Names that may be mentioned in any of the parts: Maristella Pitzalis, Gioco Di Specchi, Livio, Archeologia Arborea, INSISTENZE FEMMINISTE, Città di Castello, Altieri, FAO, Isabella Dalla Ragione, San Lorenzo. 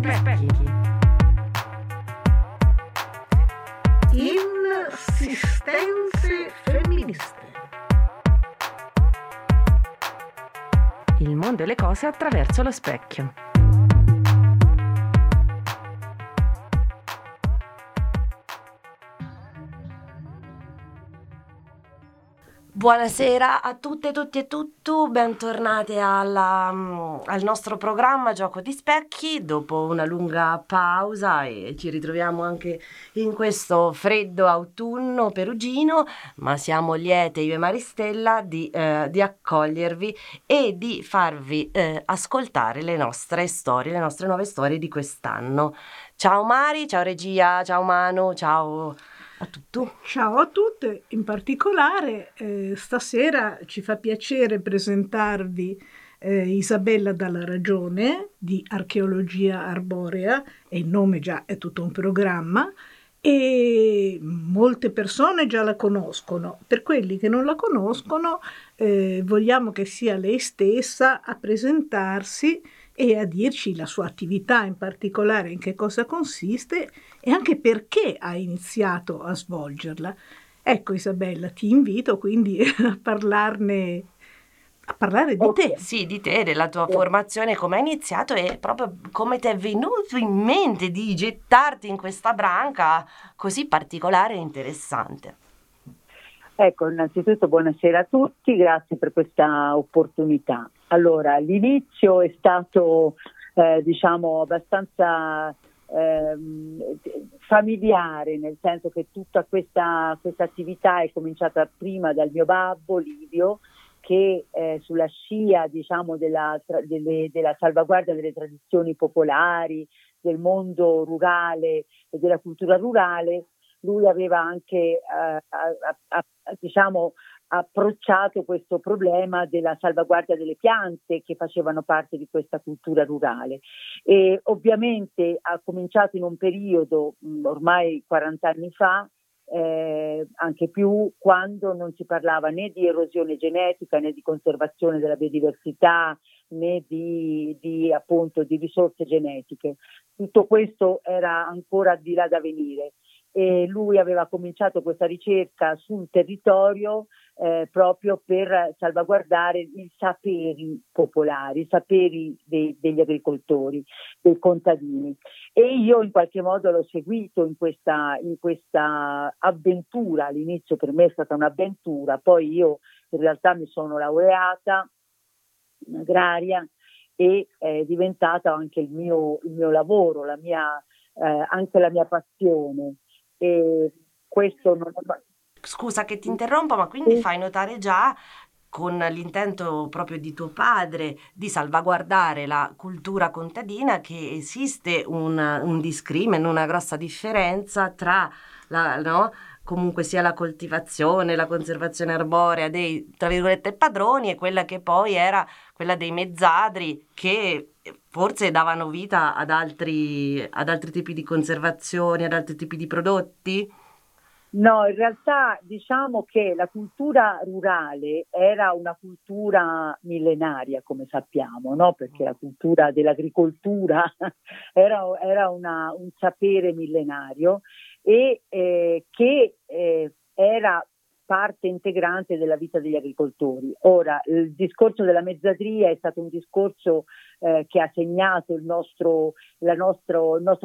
Specchi. Insistenze femministe. Il mondo e le cose attraverso lo specchio. Buonasera a tutte, tutti e tutto, bentornate al nostro programma Gioco di Specchi. Dopo una lunga pausa e ci ritroviamo anche in questo freddo autunno perugino, ma siamo liete io e Maristella di accogliervi e di farvi ascoltare le nostre storie, le nostre nuove storie di quest'anno. Ciao Mari, ciao regia, ciao Manu, ciao a tutto. Ciao a tutte, in particolare stasera ci fa piacere presentarvi Isabella Dalla Ragione di Archeologia Arborea, e il nome già è tutto un programma e molte persone già la conoscono. Per quelli che non la conoscono vogliamo che sia lei stessa a presentarsi e a dirci la sua attività, in particolare in che cosa consiste e anche perché ha iniziato a svolgerla. Ecco Isabella, ti invito quindi a parlare di te. Sì, di te, della tua formazione, come hai iniziato e proprio come ti è venuto in mente di gettarti in questa branca così particolare e interessante. Ecco, innanzitutto buonasera a tutti, grazie per questa opportunità. Allora, l'inizio è stato abbastanza familiare, nel senso che tutta questa attività è cominciata prima dal mio babbo Livio, che sulla scia della salvaguardia delle tradizioni popolari, del mondo rurale e della cultura rurale, lui aveva anche approcciato questo problema della salvaguardia delle piante che facevano parte di questa cultura rurale, e ovviamente ha cominciato in un periodo ormai 40 anni fa, anche più, quando non si parlava né di erosione genetica né di conservazione della biodiversità né di risorse genetiche. Tutto questo era ancora di là da venire. E lui aveva cominciato questa ricerca sul territorio proprio per salvaguardare i saperi popolari, i saperi degli agricoltori, dei contadini. E io in qualche modo l'ho seguito in questa avventura. All'inizio per me è stata un'avventura, poi io in realtà mi sono laureata in agraria e è diventato anche il mio lavoro, anche la mia passione. E questo non è... Scusa che ti interrompo, ma quindi fai notare già, con l'intento proprio di tuo padre di salvaguardare la cultura contadina, che esiste un discrimine, una grossa differenza tra comunque sia la coltivazione, la conservazione arborea dei, tra virgolette, padroni, e quella che poi era quella dei mezzadri, che forse davano vita ad altri tipi di conservazioni, ad altri tipi di prodotti? No, in realtà diciamo che la cultura rurale era una cultura millenaria, come sappiamo, no? Perché la cultura dell'agricoltura era un sapere millenario e che era parte integrante della vita degli agricoltori. Ora, il discorso della mezzadria è stato un discorso che ha segnato il nostro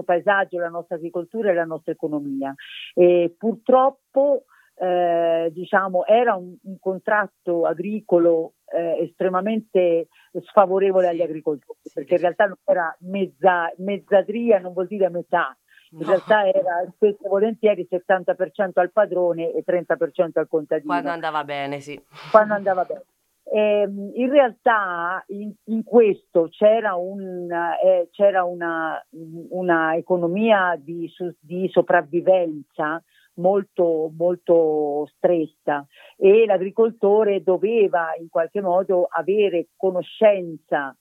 paesaggio, la nostra agricoltura e la nostra economia. E purtroppo era un contratto agricolo estremamente sfavorevole agli agricoltori, perché in realtà non era mezzadria, non vuol dire metà. In realtà era spesso e volentieri 70% al padrone e 30% al contadino. Quando andava bene, sì. Quando andava bene. In realtà in questo c'era una economia di sopravvivenza molto, molto stretta, e l'agricoltore doveva in qualche modo avere conoscenza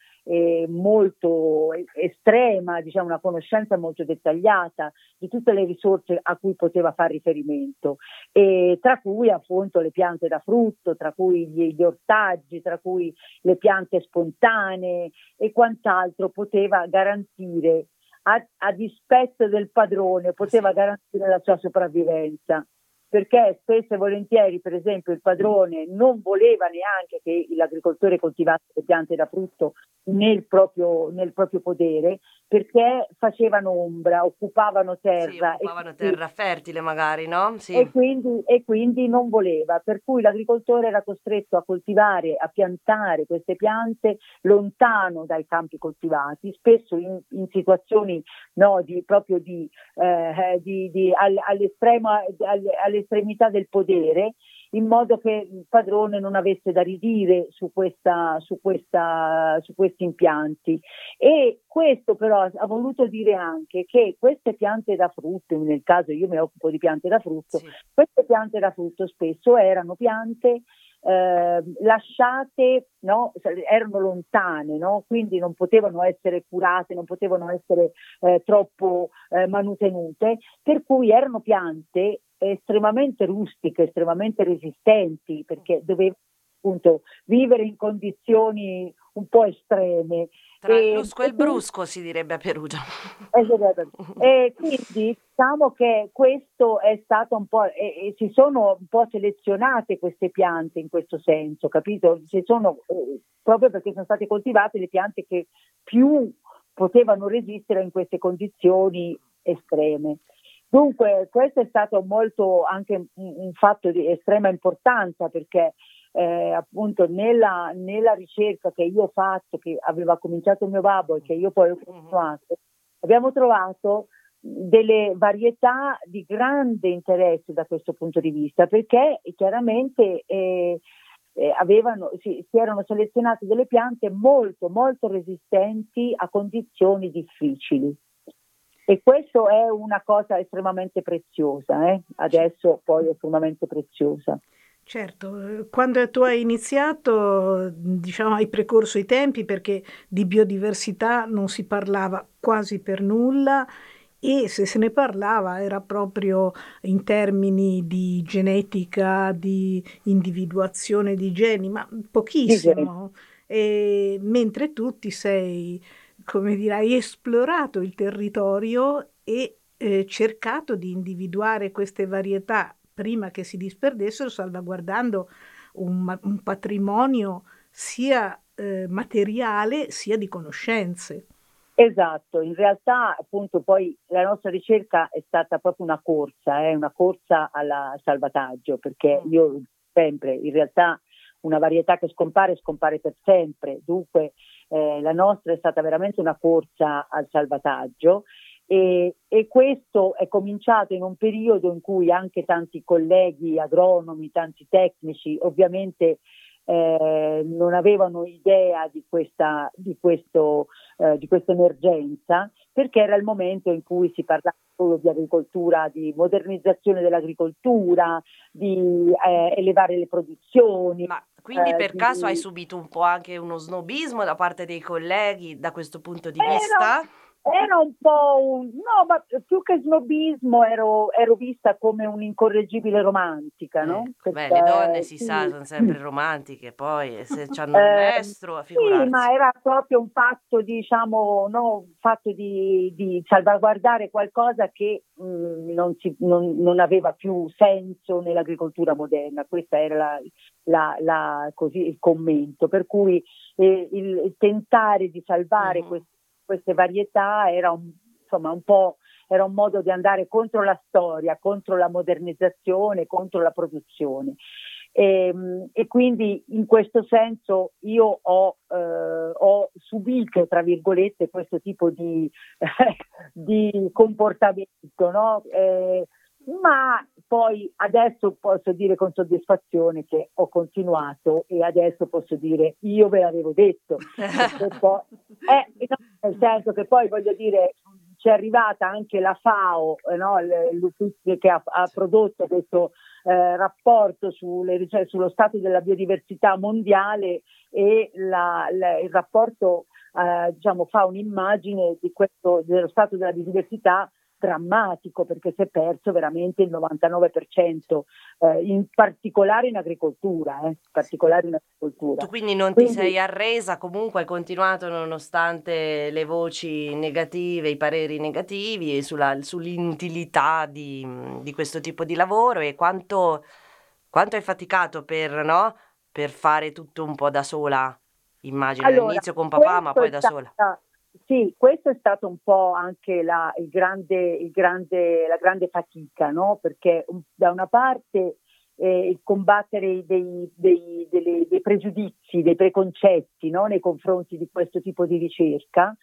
molto estrema, una conoscenza molto dettagliata di tutte le risorse a cui poteva fare riferimento, e tra cui appunto le piante da frutto, tra cui gli ortaggi, tra cui le piante spontanee e quant'altro poteva garantire a dispetto del padrone poteva garantire la sua sopravvivenza, perché spesso e volentieri, per esempio, il padrone non voleva neanche che l'agricoltore coltivasse le piante da frutto nel proprio potere, perché facevano ombra, occupavano terra. Sì, occupavano terra fertile magari, no? Sì. E quindi non voleva, per cui l'agricoltore era costretto a coltivare, a piantare queste piante lontano dai campi coltivati, spesso in situazioni all'estremità del potere, in modo che il padrone non avesse da ridire su questi impianti. E questo però ha voluto dire anche che queste piante da frutto, nel caso io mi occupo di piante da frutto, sì, queste piante da frutto spesso erano piante lasciate, no? Erano lontane, no? Quindi non potevano essere curate, non potevano essere troppo manutenute, per cui erano piante estremamente rustiche, estremamente resistenti, perché dovevano appunto vivere in condizioni un po' estreme. Tra il lusco e il brusco, si direbbe a Perugia. E quindi diciamo che questo è stato un po', e si sono un po' selezionate queste piante in questo senso, capito? Si sono, proprio perché sono state coltivate le piante che più potevano resistere in queste condizioni estreme. Dunque questo è stato molto anche un fatto di estrema importanza, perché appunto nella ricerca che io ho fatto, che aveva cominciato mio babbo e che io poi ho continuato, abbiamo trovato delle varietà di grande interesse da questo punto di vista, perché chiaramente si erano selezionate delle piante molto molto resistenti a condizioni difficili. E questo è una cosa estremamente preziosa, adesso poi estremamente preziosa. Certo, quando tu hai iniziato, diciamo, hai precorso i tempi, perché di biodiversità non si parlava quasi per nulla, e se se ne parlava era proprio in termini di genetica, di individuazione di geni, ma pochissimo, e mentre tu ti sei, come dire, hai esplorato il territorio e cercato di individuare queste varietà prima che si disperdessero, salvaguardando un patrimonio sia materiale sia di conoscenze. Esatto, in realtà appunto poi la nostra ricerca è stata proprio una corsa al salvataggio, perché io sempre, in realtà, una varietà che scompare per sempre, dunque la nostra è stata veramente una corsa al salvataggio. E questo è cominciato in un periodo in cui anche tanti colleghi agronomi, tanti tecnici ovviamente non avevano idea di questa emergenza, perché era il momento in cui si parlava solo di agricoltura, di modernizzazione dell'agricoltura, di elevare le produzioni. Ma quindi per caso hai subito un po' anche uno snobismo da parte dei colleghi da questo punto di vista? Era un po' no, ma più che snobismo ero vista come un'incorreggibile romantica, no? Beh, le donne si sa, sono sempre romantiche, poi se c'hanno il maestro a figurarsi. Sì, ma era proprio un fatto, diciamo, un fatto di salvaguardare qualcosa che non aveva più senso nell'agricoltura moderna. Questa era così il commento, per cui il tentare di salvare queste varietà era un modo di andare contro la storia, contro la modernizzazione, contro la produzione. E quindi in questo senso io ho subito, tra virgolette, questo tipo di comportamento, no? Ma poi adesso posso dire con soddisfazione che ho continuato, e adesso posso dire io ve l'avevo detto, nel senso che poi, voglio dire, c'è arrivata anche la FAO, no? L'ufficio che ha prodotto questo rapporto sullo stato della biodiversità mondiale, e il rapporto diciamo, fa un'immagine dello stato della biodiversità drammatico, perché si è perso veramente il 99%, in particolare in agricoltura. Tu quindi non ti sei arresa, comunque hai continuato nonostante le voci negative, i pareri negativi sull'inutilità di questo tipo di lavoro, e quanto hai faticato per fare tutto un po' da sola, immagino, all'inizio con papà ma poi da sola. Sì, questo è stato un po' anche la grande fatica, no? Perché da una parte il combattere dei pregiudizi, dei preconcetti, no? Nei confronti di questo tipo di ricerca,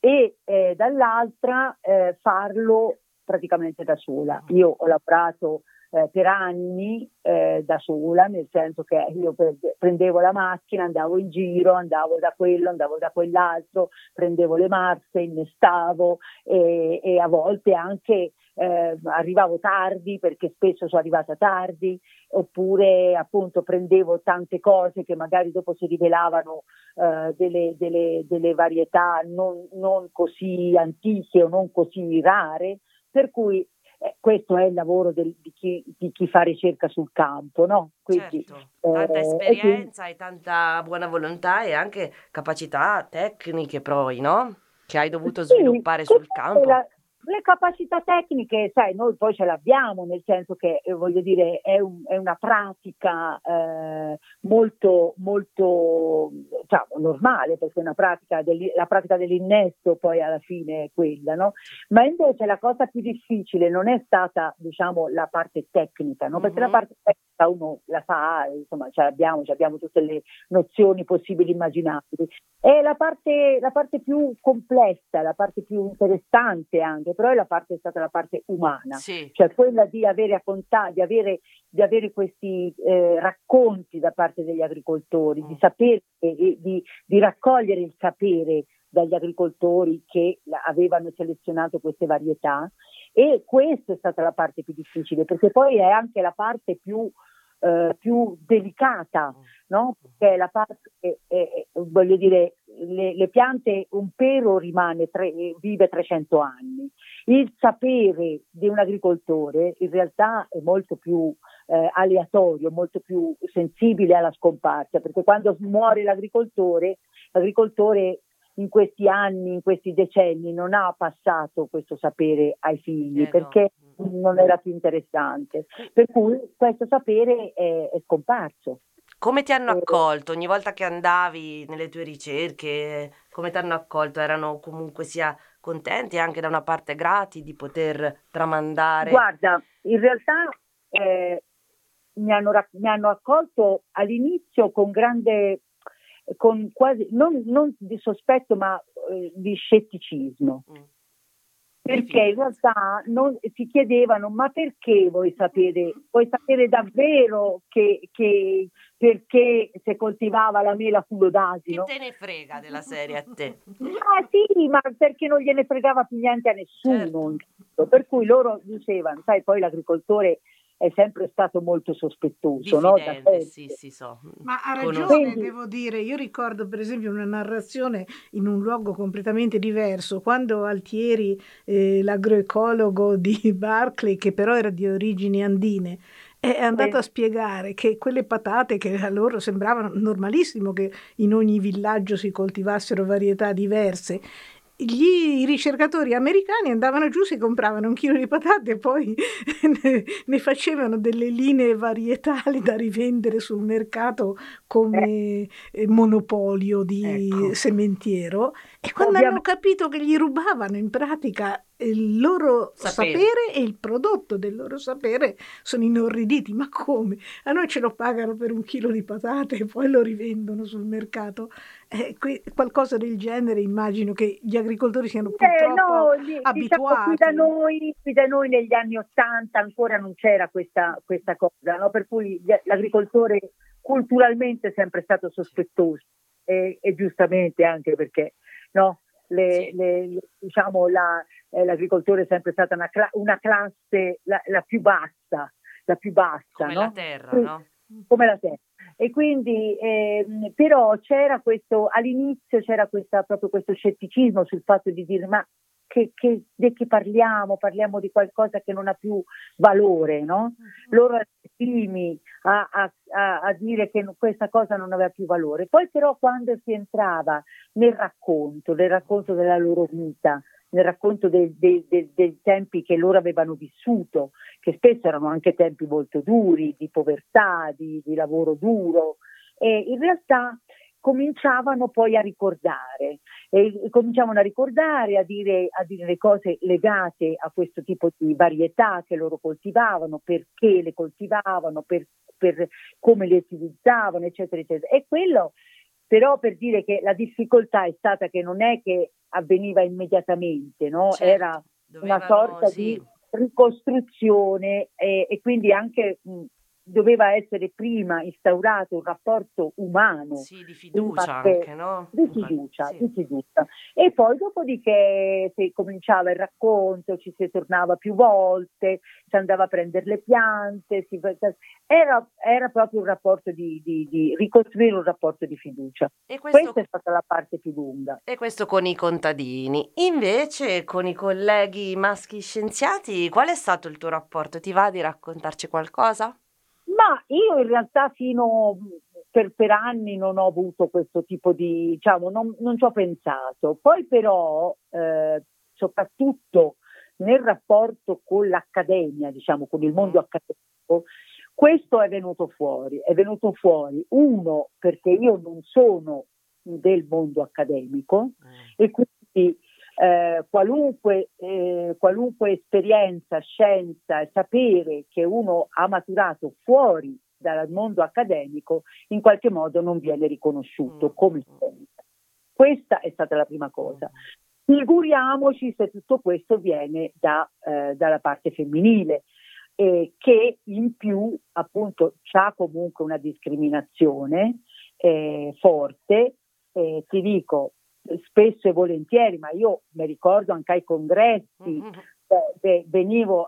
e dall'altra farlo praticamente da sola. Io ho lavorato per anni da sola, nel senso che io prendevo la macchina, andavo in giro, andavo da quello, andavo da quell'altro, prendevo le marze, innestavo, e a volte anche arrivavo tardi, perché spesso sono arrivata tardi, oppure appunto prendevo tante cose che magari dopo si rivelavano delle varietà non così antiche o non così rare, per cui questo è il lavoro di chi fa ricerca sul campo, no? Quindi, certo, tanta esperienza e tanta buona volontà e anche capacità tecniche poi, no? Che hai dovuto sviluppare sul campo. Le capacità tecniche, sai, noi poi ce l'abbiamo, nel senso che, voglio dire, è una pratica molto, molto, diciamo, normale, perché è una pratica la pratica dell'innesto poi alla fine è quella, no? Ma invece la cosa più difficile non è stata, diciamo, la parte tecnica, no? Perché la parte tecnica uno la fa, insomma, ce l'abbiamo tutte le nozioni possibili e immaginabili. È la parte più complessa, la parte più interessante anche, però è stata la parte umana, sì. Cioè quella di avere a contare, di avere questi racconti da parte degli agricoltori, di sapere, di raccogliere il sapere dagli agricoltori che avevano selezionato queste varietà, e questa è stata la parte più difficile, perché poi è anche la parte più delicata, no? Perché la parte, voglio dire, le piante, un pero rimane vive 300 anni. Il sapere di un agricoltore in realtà è molto più aleatorio, molto più sensibile alla scomparsa, perché quando muore l'agricoltore in questi anni, in questi decenni, non ha passato questo sapere ai figli, perché non era più interessante. Per cui questo sapere è scomparso. Come ti hanno accolto? Ogni volta che andavi nelle tue ricerche, come ti hanno accolto? Erano comunque sia contenti e anche da una parte grati di poter tramandare? Guarda, in realtà mi hanno accolto all'inizio con grande... con quasi non di sospetto, ma di scetticismo, perché in realtà si chiedevano: ma perché vuoi sapere davvero che perché se coltivava la mela culo d'asino? Che te ne frega della serie a te? Ah sì, ma perché non gliene fregava più niente a nessuno, certo. Per cui loro dicevano, sai, poi l'agricoltore è sempre stato molto sospettoso, no? Sì, so. Ma ha ragione, quindi... devo dire, io ricordo per esempio una narrazione in un luogo completamente diverso, quando Altieri, l'agroecologo di Berkeley, che però era di origini andine, è andato a spiegare che quelle patate, che a loro sembravano normalissimo che in ogni villaggio si coltivassero varietà diverse, i ricercatori americani andavano giù, si compravano un chilo di patate e poi ne facevano delle linee varietali da rivendere sul mercato come monopolio di sementiero, e quando hanno capito che gli rubavano in pratica il loro sapere e il prodotto del loro sapere, sono inorriditi. Ma come? A noi ce lo pagano per un chilo di patate e poi lo rivendono sul mercato, qualcosa del genere. Immagino che gli agricoltori siano purtroppo abituati. Diciamo, qui da noi negli anni 80 ancora non c'era questa cosa, no? Per cui l'agricoltore culturalmente è sempre stato sospettoso, e giustamente, anche perché, no? Diciamo, l'agricoltore è sempre stata una classe la più bassa, come, no? La terra, no? Come la terra. E quindi però c'era questo, all'inizio c'era proprio questo scetticismo sul fatto di dire: ma di che parliamo di qualcosa che non ha più valore, no? Loro erano i primi a dire che questa cosa non aveva più valore. Poi però quando si entrava nel racconto della loro vita, nel racconto dei tempi che loro avevano vissuto, che spesso erano anche tempi molto duri, di povertà, di lavoro duro, e in realtà cominciavano poi a ricordare, a dire le cose legate a questo tipo di varietà che loro coltivavano, perché le coltivavano, per come le utilizzavano, eccetera, eccetera. E quello però per dire che la difficoltà è stata che non è che avveniva immediatamente, no? Certo, era una sorta di ricostruzione e quindi anche doveva essere prima instaurato un rapporto umano. Sì, di fiducia anche, no? Di fiducia. E poi dopodiché si cominciava il racconto, ci si tornava più volte, si andava a prendere le piante, era proprio un rapporto di ricostruire un rapporto di fiducia. E questa è stata la parte più lunga. E questo con i contadini. Invece con i colleghi maschi scienziati, qual è stato il tuo rapporto? Ti va di raccontarci qualcosa? Ma io in realtà per anni non ho avuto questo tipo di, non ci ho pensato. Poi però, soprattutto nel rapporto con l'accademia, con il mondo accademico, questo è venuto fuori. Uno, perché io non sono del mondo accademico e quindi qualunque esperienza, scienza e sapere che uno ha maturato fuori dal mondo accademico in qualche modo non viene riconosciuto come scienza. Questa è stata la prima cosa. Figuriamoci se tutto questo viene dalla parte femminile, che in più appunto c'ha comunque una discriminazione forte. Ti dico, spesso e volentieri, ma io mi ricordo anche ai congressi,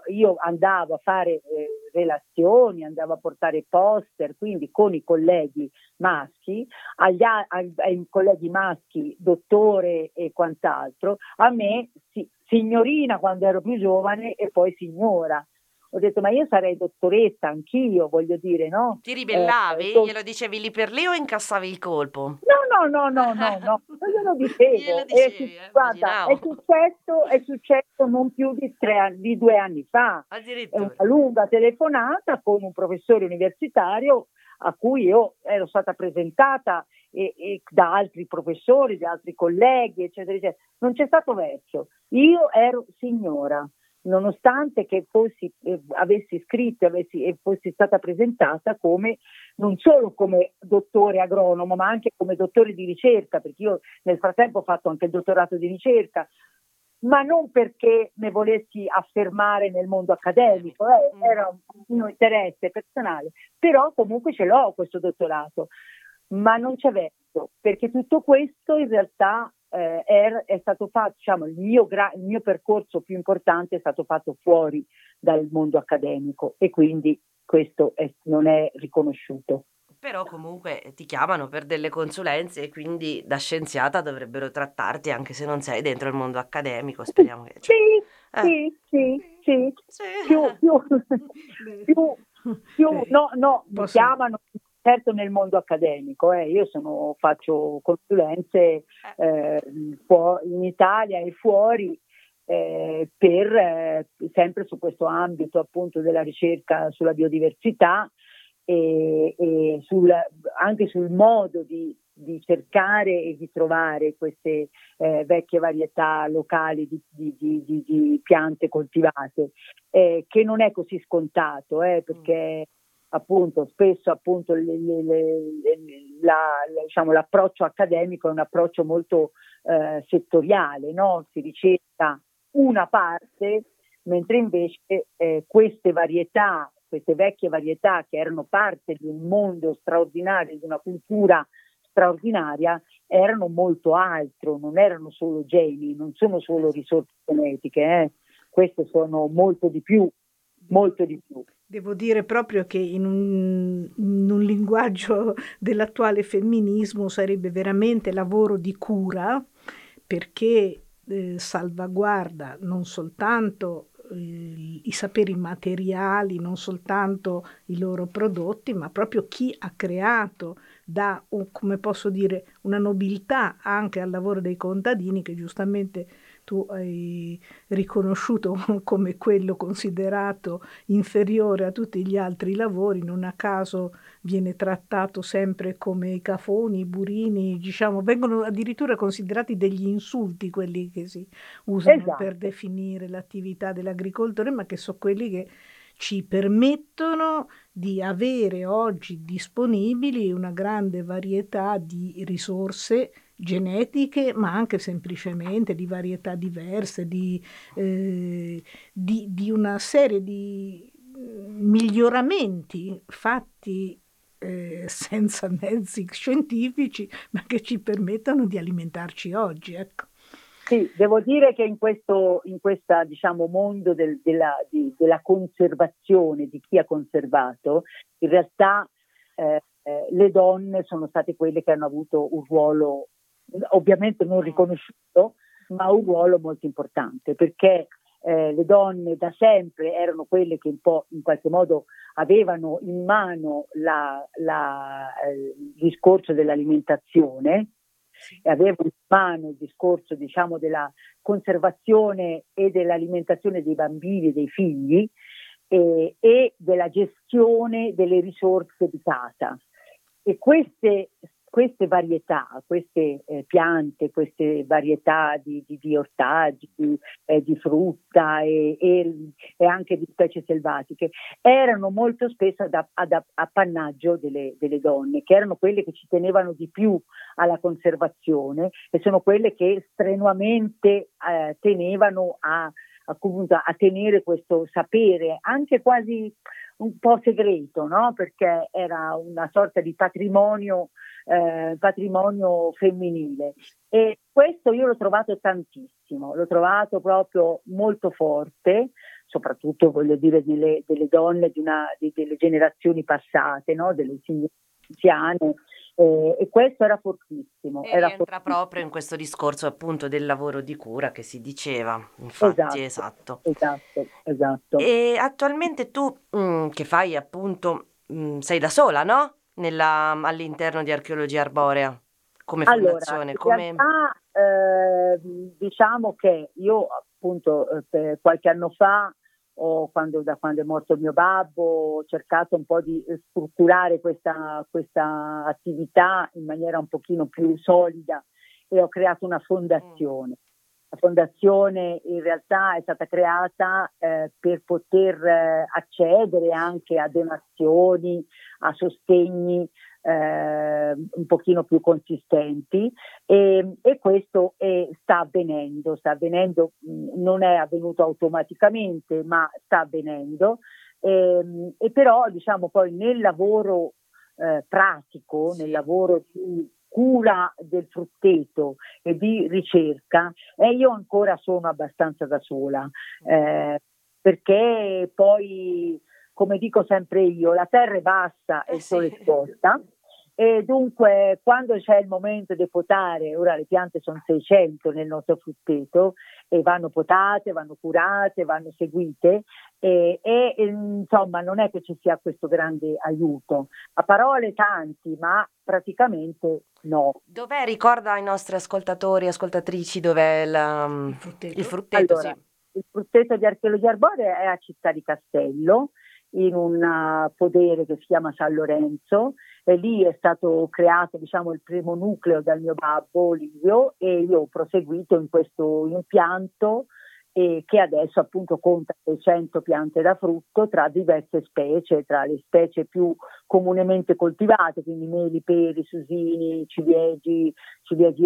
io andavo a fare relazioni, andavo a portare poster, quindi con i colleghi maschi, ai colleghi maschi, dottore e quant'altro, a me signorina quando ero più giovane e poi signora. Ho detto, ma io sarei dottoressa anch'io, voglio dire, no? Ti ribellavi? Glielo dicevi lì per lì o incassavi il colpo? No. Glielo dicevo. Guarda, è successo non più di 2 anni fa. Addirittura. È una lunga telefonata con un professore universitario a cui io ero stata presentata e da altri professori, da altri colleghi, eccetera, eccetera. Non c'è stato verso. Io ero signora. Nonostante che fossi stata presentata come non solo come dottore agronomo, ma anche come dottore di ricerca, perché io nel frattempo ho fatto anche il dottorato di ricerca, ma non perché mi volessi affermare nel mondo accademico, era un mio interesse personale, però comunque ce l'ho questo dottorato, ma non c'è verso, perché tutto questo in realtà è stato fatto, il mio percorso più importante è stato fatto fuori dal mondo accademico e quindi questo non è riconosciuto. Però comunque ti chiamano per delle consulenze e quindi da scienziata dovrebbero trattarti anche se non sei dentro il mondo accademico, speriamo che... Sì. Mi chiamano... Certo nel mondo accademico, io faccio consulenze in Italia e fuori sempre su questo ambito appunto della ricerca sulla biodiversità e anche sul modo di cercare e di trovare queste vecchie varietà locali di piante coltivate, che non è così scontato, perché... appunto spesso appunto l'approccio accademico è un approccio molto settoriale, no? Si ricerca una parte, mentre invece queste vecchie varietà che erano parte di un mondo straordinario, di una cultura straordinaria, erano molto altro, non erano solo geni, non sono solo risorse genetiche, queste sono molto di più. Devo dire proprio che in un linguaggio dell'attuale femminismo sarebbe veramente lavoro di cura, perché salvaguarda non soltanto i saperi materiali, non soltanto i loro prodotti, ma proprio chi ha creato, dà, come posso dire, una nobiltà anche al lavoro dei contadini, che giustamente tu hai riconosciuto come quello considerato inferiore a tutti gli altri lavori. Non a caso viene trattato sempre come i cafoni, i burini, diciamo, vengono addirittura considerati degli insulti quelli che si usano, esatto, per definire l'attività dell'agricoltore, ma che sono quelli che ci permettono di avere oggi disponibili una grande varietà di risorse genetiche, ma anche semplicemente di varietà diverse, di una serie di miglioramenti fatti senza mezzi scientifici, ma che ci permettono di alimentarci oggi, ecco. Sì, devo dire che in questa diciamo mondo della conservazione, di chi ha conservato, in realtà le donne sono state quelle che hanno avuto un ruolo ovviamente non riconosciuto, ma un ruolo molto importante, perché le donne da sempre erano quelle che un po' in qualche modo avevano in mano il discorso dell'alimentazione, sì, avevano in mano il discorso, diciamo, della conservazione e dell'alimentazione dei bambini, dei figli, e della gestione delle risorse di casa. E queste varietà, queste piante, queste varietà di ortaggi, di frutta e anche di specie selvatiche, erano molto spesso appannaggio delle donne, che erano quelle che ci tenevano di più alla conservazione, e sono quelle che strenuamente tenevano a tenere questo sapere, anche quasi un po' segreto, no? Perché era una sorta di patrimonio femminile, e questo io l'ho trovato tantissimo, l'ho trovato proprio molto forte, soprattutto, voglio dire, delle donne delle generazioni passate, no? Delle signore anziane, e questo era fortissimo. Entra proprio in questo discorso, appunto, del lavoro di cura che si diceva, infatti, esatto. E attualmente tu che fai, appunto, sei da sola, no? All'interno di Archeologia Arborea, come fondazione? Allora, in realtà, diciamo che io, appunto, qualche anno fa, da quando è morto mio babbo, ho cercato un po' di strutturare questa attività in maniera un pochino più solida, e ho creato una fondazione. La fondazione in realtà è stata creata per poter accedere anche a donazioni, a sostegni un pochino più consistenti, e questo sta avvenendo, non è avvenuto automaticamente, ma sta avvenendo, e però, diciamo, poi nel lavoro pratico, nel lavoro di cura del frutteto e di ricerca, io ancora sono abbastanza da sola, perché poi, come dico sempre io, la terra è bassa e il sole scotta, e dunque quando c'è il momento di potare, ora le piante sono 600 nel nostro frutteto, e vanno potate, vanno curate, vanno seguite, e insomma non è che ci sia questo grande aiuto. A parole tanti, ma praticamente no. Dov'è, ricorda ai nostri ascoltatori e ascoltatrici, dov'è il frutteto? Allora, il frutteto di Archeologia Arborea è a Città di Castello, in un podere che si chiama San Lorenzo, e lì è stato creato, diciamo, il primo nucleo dal mio babbo Livio, e io ho proseguito in questo impianto, che adesso, appunto, conta 600 piante da frutto tra diverse specie, tra le specie più comunemente coltivate, quindi meli, peri, susini, ciliegi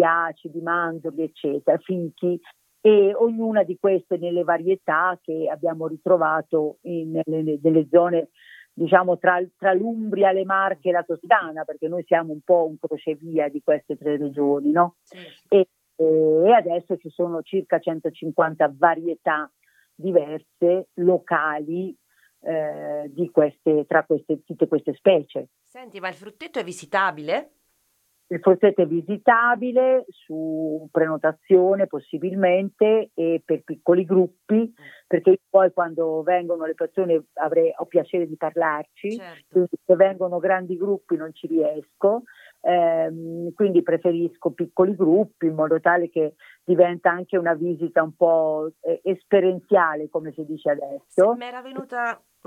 acidi, mandorli, eccetera, fichi, e ognuna di queste nelle varietà che abbiamo ritrovato nelle zone, diciamo, tra l'Umbria, le Marche e la Toscana, perché noi siamo un po' un crocevia di queste tre regioni, no? Sì. E adesso ci sono circa 150 varietà diverse, locali, tra tutte queste specie. Senti, ma il frutteto è visitabile? Il Forteto è visitabile su prenotazione possibilmente e per piccoli gruppi, perché poi quando vengono le persone ho piacere di parlarci, certo. Quindi se vengono grandi gruppi non ci riesco, quindi preferisco piccoli gruppi in modo tale che diventa anche una visita un po' esperienziale, come si dice adesso. Sì,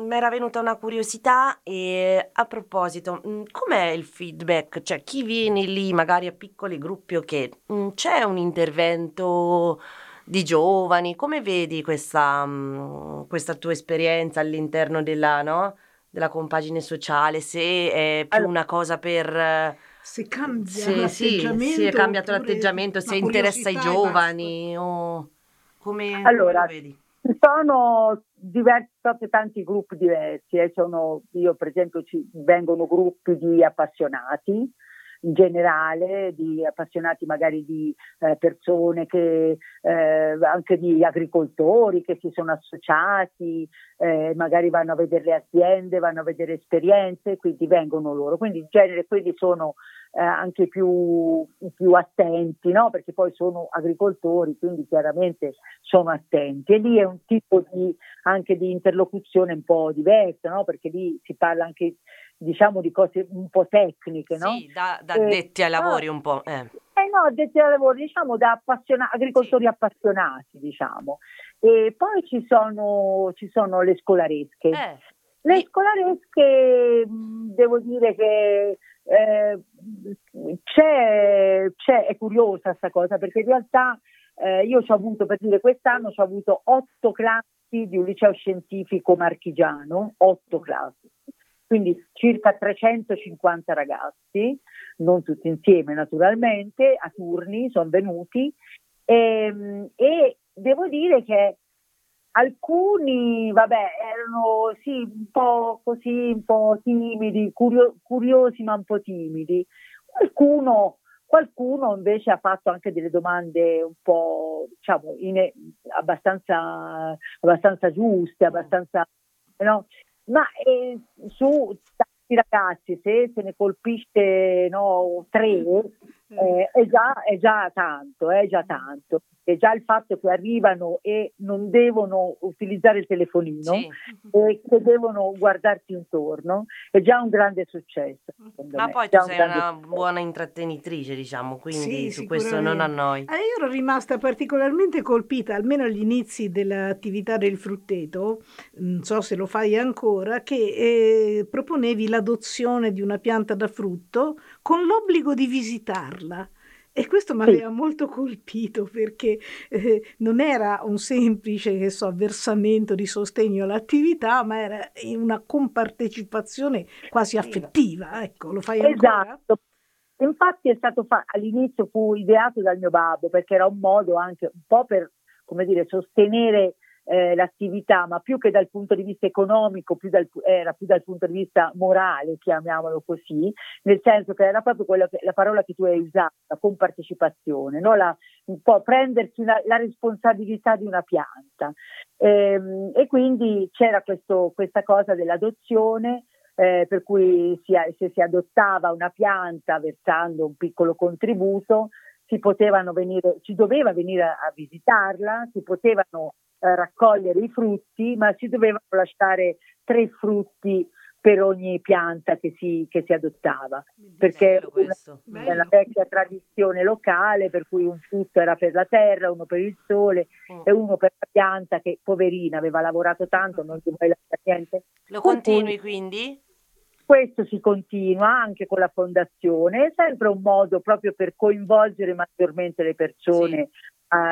mi era venuta una curiosità, e a proposito, com'è il feedback? Cioè, chi viene lì magari a piccoli gruppi o che c'è un intervento di giovani? Come vedi questa tua esperienza all'interno della compagine sociale? Se è più una cosa per... Se cambia l'atteggiamento? Se è cambiato l'atteggiamento, se interessa ai giovani o come vedi? Sono tanti gruppi diversi, io per esempio vengono gruppi di appassionati in generale, di appassionati magari di persone che anche di agricoltori che si sono associati, magari vanno a vedere le aziende, vanno a vedere esperienze, quindi vengono loro, quindi in genere quelli sono anche più attenti, no? Perché poi sono agricoltori, quindi chiaramente sono attenti, e lì è un tipo anche di interlocuzione un po' diversa, no? Perché lì si parla anche di cose un po' tecniche, no? Sì, da addetti ai lavori un po'. Addetti ai lavori, da agricoltori appassionati, E poi ci sono le scolaresche. Le scolaresche, devo dire che è curiosa sta cosa, perché in realtà io quest'anno ho avuto 8 classi di un liceo scientifico marchigiano, 8 classi. Quindi circa 350 ragazzi, non tutti insieme naturalmente, a turni sono venuti, e devo dire che alcuni erano un po' timidi, curiosi ma un po' timidi, qualcuno invece ha fatto anche delle domande un po' abbastanza giuste, no? Ma su tanti ragazzi, se ne colpisce 3, è già tanto. E già il fatto che arrivano e non devono utilizzare il telefonino, sì. E che devono guardarsi intorno, è già un grande successo. Ma poi tu sei una buona intrattenitrice, quindi sì, su questo non annoi. Io ero rimasta particolarmente colpita, almeno agli inizi dell'attività del Frutteto, non so se lo fai ancora, che proponevi l'adozione di una pianta da frutto con l'obbligo di visitarla. E questo mi aveva molto colpito, perché non era un semplice avversamento di sostegno all'attività, ma era una compartecipazione quasi affettiva. Ecco, lo fai ancora? Esatto. Infatti all'inizio fu ideato dal mio babbo, perché era un modo anche un po' per, sostenere l'attività, ma più che dal punto di vista economico, era più dal punto di vista morale, chiamiamolo così, nel senso che era proprio la parola che tu hai usato, la compartecipazione, no? Un po' prendersi la responsabilità di una pianta, e quindi c'era questa cosa dell'adozione, per cui se si adottava una pianta versando un piccolo contributo, ci doveva venire a visitarla, si potevano raccogliere i frutti, ma si dovevano lasciare 3 frutti per ogni pianta che si adottava, perché è la vecchia tradizione locale per cui un frutto era per la terra, uno per il sole e uno per la pianta che, poverina, aveva lavorato tanto, non si voleva lasciare niente. Lo continui quindi? Questo si continua anche con la fondazione, è sempre un modo proprio per coinvolgere maggiormente le persone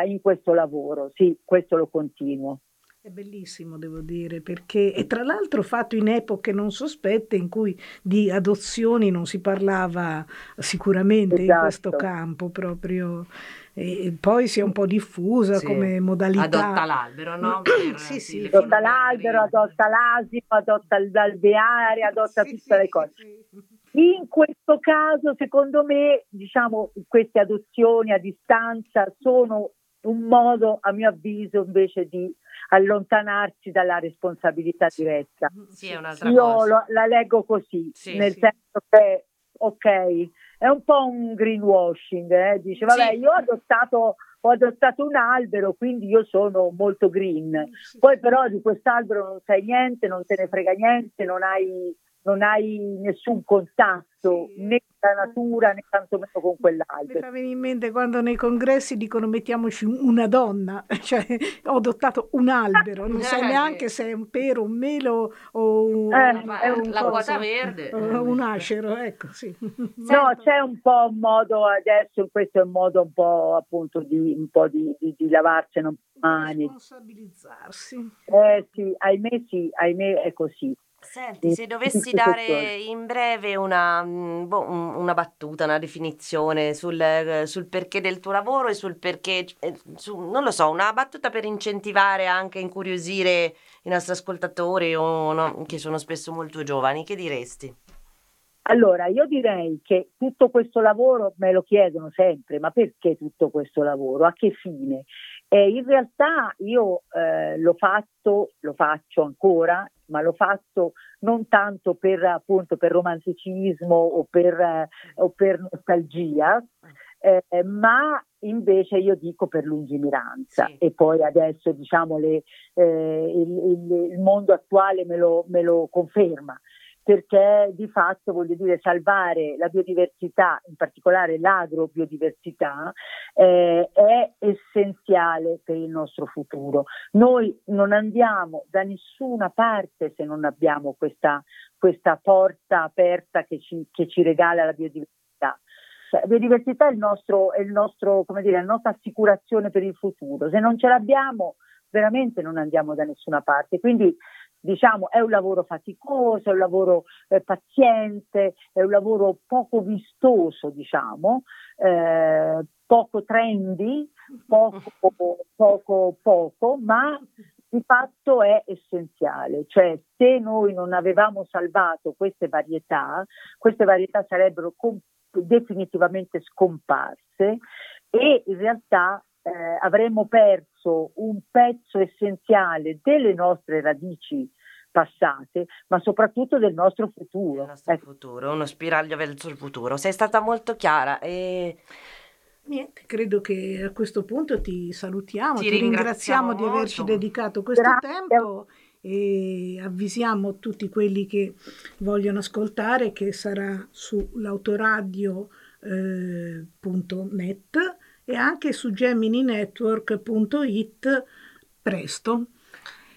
in questo lavoro, questo lo continuo. È bellissimo, devo dire, perché è tra l'altro fatto in epoche non sospette in cui di adozioni non si parlava sicuramente, esatto. In questo campo proprio, e poi si è un po' diffusa come modalità. Adotta l'albero, no? Sì, adotta l'albero, adotta l'asino, adotta l'alveare, adotta tutte le cose. In questo caso, secondo me, queste adozioni a distanza sono un modo, a mio avviso, invece di allontanarci dalla responsabilità diretta. Sì, è un'altra cosa. Io la leggo così, nel senso che, è un po' un greenwashing, dice vabbè, sì, io ho adottato un albero, quindi io sono molto green, poi però di quest'albero non sai niente, non te ne frega niente, non hai nessun contatto, sì, né con la natura né tantomeno con quell'albero. Mi fa venire in mente quando nei congressi dicono mettiamoci una donna, cioè ho adottato un albero, non sai neanche se è un pero, un melo o la quota verde, un acero, ecco, sì. No, c'è un po' un modo adesso, questo è un modo un po' appunto di lavarcene un po' le mani. Responsabilizzarsi. Sì, ahimè è così. Senti, se dovessi dare in breve una battuta, una definizione sul perché del tuo lavoro e sul perché, non lo so, una battuta per incentivare, anche incuriosire i nostri ascoltatori o no, che sono spesso molto giovani, che diresti? Allora, io direi che tutto questo lavoro, me lo chiedono sempre, ma perché tutto questo lavoro? A che fine? In realtà io lo faccio ancora, ma l'ho fatto non tanto per romanticismo o per nostalgia, ma invece io dico per lungimiranza, sì. E poi adesso diciamo il mondo attuale me lo conferma, perché di fatto, voglio dire, salvare la biodiversità, in particolare l'agrobiodiversità, è essenziale per il nostro futuro. Noi non andiamo da nessuna parte se non abbiamo questa porta aperta che ci regala la biodiversità. Cioè, la biodiversità è il nostro, come dire, la nostra assicurazione per il futuro. Se non ce l'abbiamo, veramente non andiamo da nessuna parte. Quindi diciamo è un lavoro faticoso, è un lavoro paziente, è un lavoro poco vistoso, diciamo, poco trendy, poco, ma di fatto è essenziale. Cioè, se noi non avevamo salvato queste varietà sarebbero definitivamente scomparse, e in realtà avremmo perso un pezzo essenziale delle nostre radici passate, ma soprattutto del nostro futuro. Il nostro futuro, uno spiraglio verso il futuro. Sei stata molto chiara e niente, credo che a questo punto ti salutiamo, ti ringraziamo di averci dedicato questo tempo e avvisiamo tutti quelli che vogliono ascoltare che sarà su l'autoradio.net e anche su gemininetwork.it presto.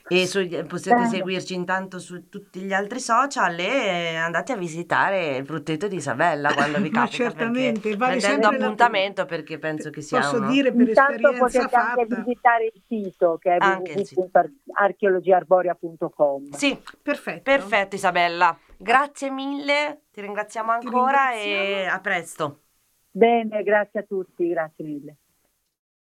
E potete seguirci intanto su tutti gli altri social e andate a visitare il frutteto di Isabella quando vi capita. Certamente, vale prendendo appuntamento perché penso che sia posso dire per intanto esperienza fatta. Potete anche visitare il sito che è www.archeologiaarborea.com. Sì, perfetto Isabella. Grazie mille, ti ringraziamo ancora e a presto. Bene, grazie a tutti, grazie mille.